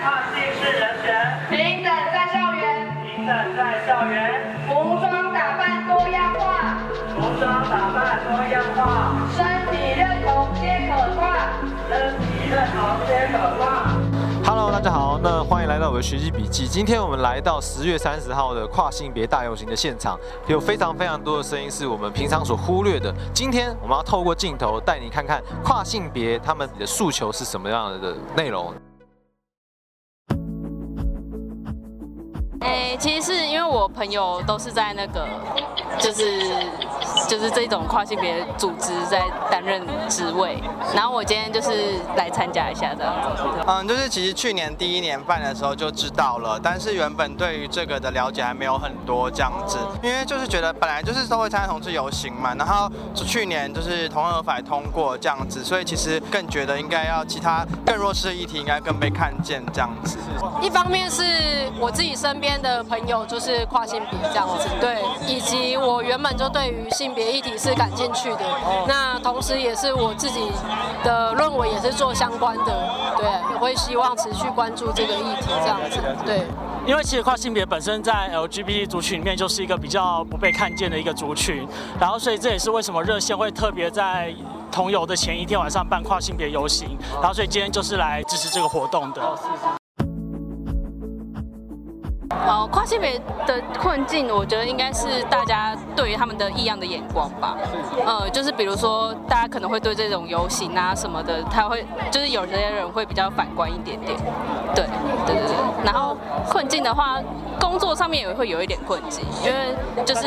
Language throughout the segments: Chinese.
抗性是人权。平等在校园。平等在校园。服装打扮多样化。服装打扮多样化。身体认同皆可化。身体认同皆可化。 Hello， 大家好，那欢迎来到我的学习笔记。今天我们来到10月30号的跨性别大游行的现场，有非常多的声音是我们平常所忽略的。今天我们要透过镜头带你看看跨性别他们的诉求是什么样的内容。 其实是因为我朋友都是在那个，就是这种跨性别组织在担任职位，然后我今天就是来参加一下这样子。就是其实去年第一年办的时候就知道了，但是原本对于这个的了解还没有很多这样子，因为就是觉得本来就是都会参加同志游行嘛，然后去年就是同婚合法通过这样子，所以其实更觉得应该要其他更弱势的议题应该更被看见这样子。一方面是我自己身边 的朋友就是跨性别这样子，对，以及我原本就对于性别议题是感兴趣的，那同时也是我自己的论文也是做相关的，对，我会希望持续关注这个议题这样子，对。 因为其实跨性别本身在 LGBT 族群里面就是一个比较不被看见的一个族群，然后所以这也是为什么热线会特别在同游的前一天晚上办跨性别游行，然后所以今天就是来支持这个活动的。 跨性别的困境，我觉得应该是大家对于他们的异样的眼光吧。就是比如说，大家可能会对这种游行啊什么的，他会就是有些人会比较反观一点点。对。然后困境的话，工作上面也会有一点困境，因为就是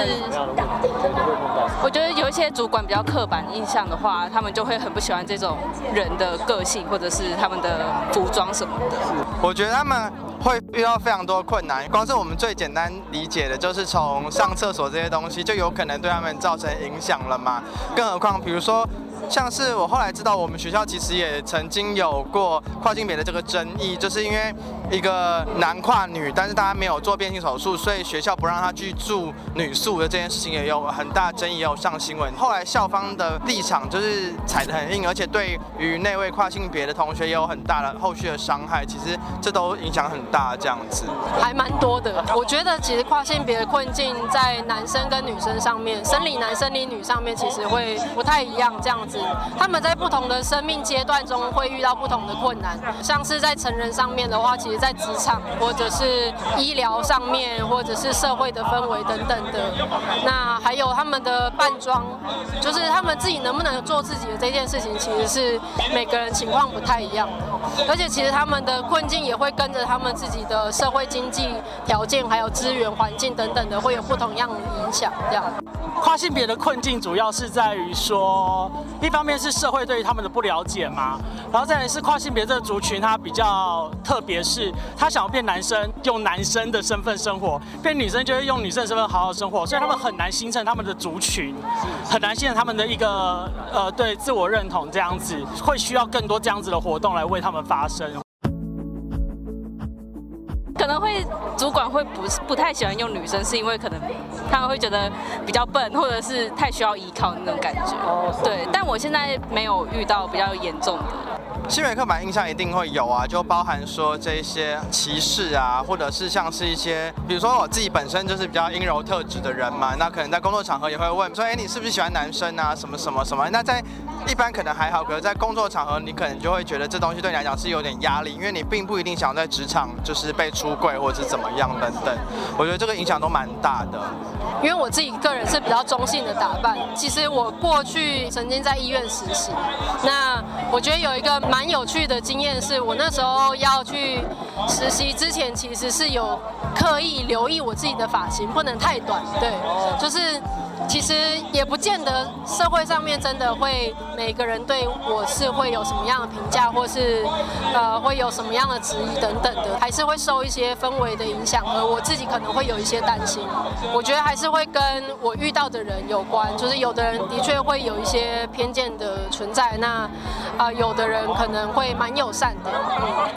我觉得有一些主管比较刻板印象的话，他们就会很不喜欢这种人的个性或者是他们的服装什么的。我觉得他们 会遇到非常多困难，光是我们最简单理解的就是从上厕所这些东西，就有可能对他们造成影响了嘛。更何况，比如说，像是我后来知道，我们学校其实也曾经有过跨性别的这个争议，就是因为一个男跨女，但是他没有做变性手术，所以学校不让他去住女宿的这件事情也有很大争议，也有上新闻。后来校方的立场就是踩得很硬，而且对于那位跨性别的同学也有很大的后续的伤害。其实这都影响很 大这样子，还蛮多的。我觉得其实跨性别的困境在男生跟女生上面，生理男、生理女上面其实会不太一样这样子。他们在不同的生命阶段中会遇到不同的困难，像是在成人上面的话，其实在职场或者是医疗上面，或者是社会的氛围等等的。那还有他们的扮装，就是他们自己能不能做自己的这件事情，其实是每个人情况不太一样的。而且其实他们的困境也会跟着他们 自己的社会经济条件，还有资源环境等等的，会有不同样的影响。这样，跨性别的困境主要是在于说，一方面是社会对于他们的不了解嘛，然后再来是跨性别这个族群，他比较特别是，他想要变男生，用男生的身份生活；变女生就会用女生的身份好好生活，所以他们很难形成他们的族群，很难形成他们的一个对自我认同这样子，会需要更多这样子的活动来为他们发声。 可能会主管会不太喜欢用女生，是因为可能他们会觉得比较笨，或者是太需要依靠那种感觉。对，但我现在没有遇到比较严重的。 性别刻板印象一定会有啊，就包含说这些歧视啊，或者是像是一些，比如说我自己本身就是比较阴柔特质的人嘛，那可能在工作场合也会问说，你是不是喜欢男生啊？什么？那在一般可能还好，可是在工作场合，你可能就会觉得这东西对你来讲是有点压力，因为你并不一定想在职场就是被出柜或者是怎么样等等。我觉得这个影响都蛮大的。因为我自己个人是比较中性的打扮，其实我过去曾经在医院实习，那我觉得有一个 蛮有趣的经验是，我那时候要去实习之前，其实是有刻意留意我自己的发型，不能太短。对，就是其实也不见得社会上面真的会每个人对我是会有什么样的评价，或是会有什么样的质疑等等的，还是会受一些氛围的影响，而我自己可能会有一些担心。我觉得还是会跟我遇到的人有关，就是有的人的确会有一些偏见的存在，那有的人 可能会蛮友善的，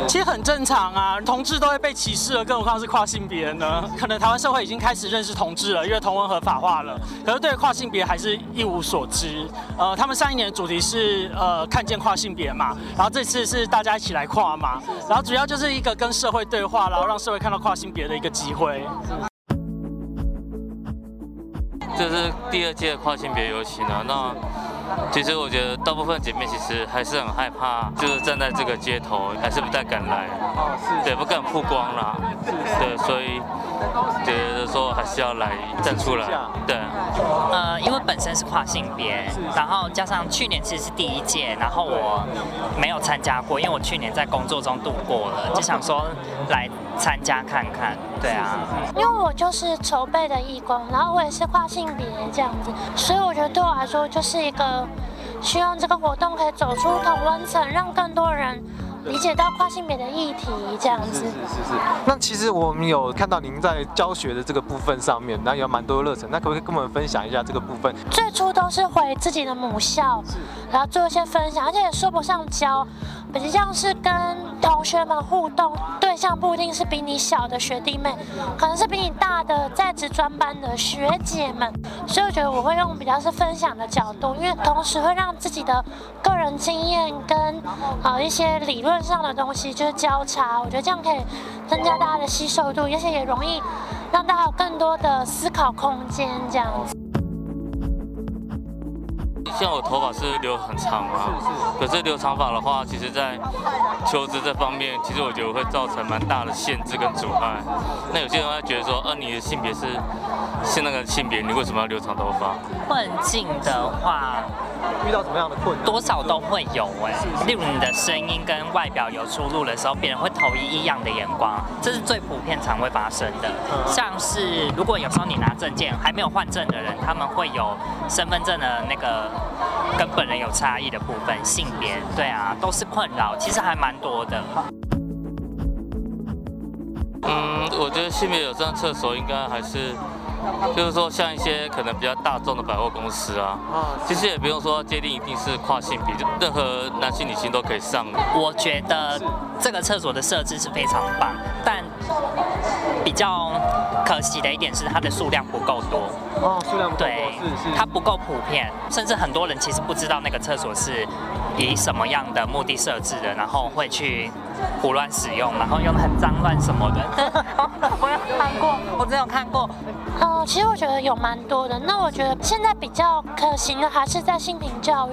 其实很正常啊，同志都会被歧视了，更何况是跨性别呢？可能台湾社会已经开始认识同志了，因为同婚合法化了。可是对跨性别还是一无所知。他们上一年的主题是看见跨性别嘛，然后这次是大家一起来跨嘛，然后主要就是一个跟社会对话，然后让社会看到跨性别的一个机会。 这是第2届的跨性别游行啊，那其实我觉得大部分姐妹其实还是很害怕，就是站在这个街头，还是不太敢来，对，不敢曝光啦，对，所以觉得说还是要来站出来，对。因为本身是跨性别，然后加上去年其实是第1届，然后我没有参加过，因为我去年在工作中度过了，就想说来参加看看，对啊。因为我就是筹备的义工，然后我也是跨性别这样子，所以我觉得对我来说就是一个希望这个活动可以走出同温层，让更多人。 理解到跨性别的议题，这样子。是。那其实我们有看到您在教学的这个部分上面，然后也有蛮多热忱。那可不可以跟我们分享一下这个部分？最初都是回自己的母校，然后做一些分享，而且也说不上教，比较像是跟同学们互动。对象不一定是比你小的学弟妹，可能是比你大的在职专班的学姐们。所以我觉得我会用比较是分享的角度，因为同时会让自己的个人经验跟一些理论。 理论上的东西就是交叉，我觉得这样可以增加大家的吸收度，而且也容易让大家有更多的思考空间。这样子，像我头发是留很长啊，可是留长发的话，其实在求职这方面，其实我觉得会造成蛮大的限制跟阻碍。那有些人会觉得说，你的性别是那个性别，你为什么要留长头发？困境的话。 遇到什么样的困难，多少都会有例如你的声音跟外表有出入的时候，别人会投以异样的眼光，这是最普遍常会发生的。像是如果有时候你拿证件还没有换证的人，他们会有身份证的那个跟本人有差异的部分，性别，对啊，都是困扰，其实还蛮多的。 我觉得性别友善厕所应该还是，就是说像一些可能比较大众的百货公司啊，其实也不用说界定一定是跨性别，任何男性女性都可以上。我觉得这个厕所的设置是非常棒，但比较可惜的一点是它的数量不够多。哦，数量不够多，是。它不够普遍，甚至很多人其实不知道那个厕所是以什么样的目的设置的，然后会去。 胡乱使用，然后用的很脏乱什么的。我有看过，我真有看过。其实我觉得有蛮多的。那我觉得现在比较可行的还是在性平教育，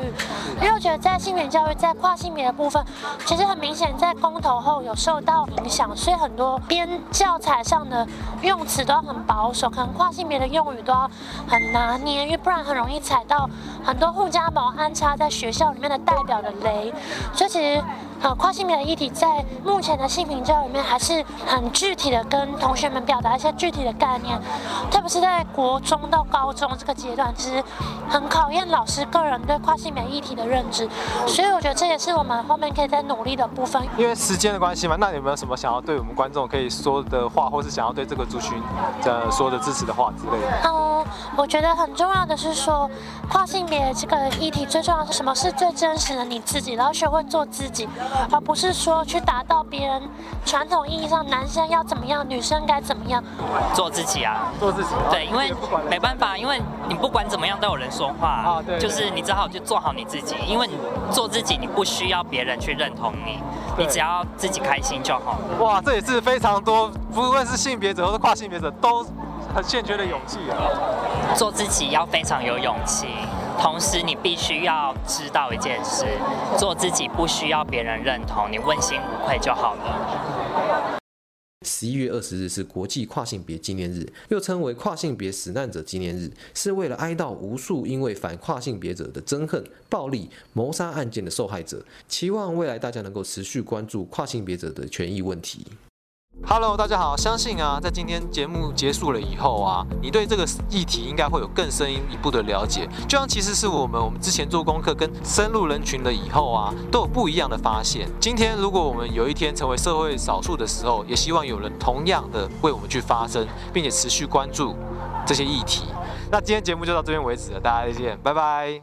因为我觉得在性平教育在跨性别的部分，其实很明显在公投后有受到影响，所以很多编教材上的用词都要很保守，可能跨性别的用语都要很拿捏，因为不然很容易踩到很多互加盟安插在学校里面的代表的雷。所以其实。 跨性别的议题在目前的性平教育里面还是很具体的，跟同学们表达一些具体的概念，特别是在国中到高中这个阶段，其实很考验老师个人对跨性别议题的认知，所以我觉得这也是我们后面可以再努力的部分。因为时间的关系嘛，那有没有什么想要对我们观众可以说的话，或是想要对这个族群说的支持的话之类的？我觉得很重要的是说，跨性别这个议题最重要的是什么？是最真实的你自己，然后学会做自己。 而不是说去达到别人传统意义上男生要怎么样，女生该怎么样，做自己啊，做自己。对，因为没办法，因为你不管怎么样都有人说话啊，对，就是你只好就做好你自己，因为你做自己，你不需要别人去认同你，你只要自己开心就好。哇，这也是非常多，不论是性别者或是跨性别者，都很欠缺的勇气啊。做自己要非常有勇气。 同时，你必须要知道一件事：做自己不需要别人认同，你问心无愧就好了。11月20日是国际跨性别纪念日，又称为跨性别死难者纪念日，是为了哀悼无数因为反跨性别者的憎恨、暴力、谋杀案件的受害者。期望未来大家能够持续关注跨性别者的权益问题。 Hello， 大家好！相信啊，在今天节目结束了以后啊，你对这个议题应该会有更深一步的了解。就像其实是我们之前做功课跟深入人群了以后啊，都有不一样的发现。今天如果我们有一天成为社会少数的时候，也希望有人同样的为我们去发声，并且持续关注这些议题。那今天节目就到这边为止了，大家再见，拜拜。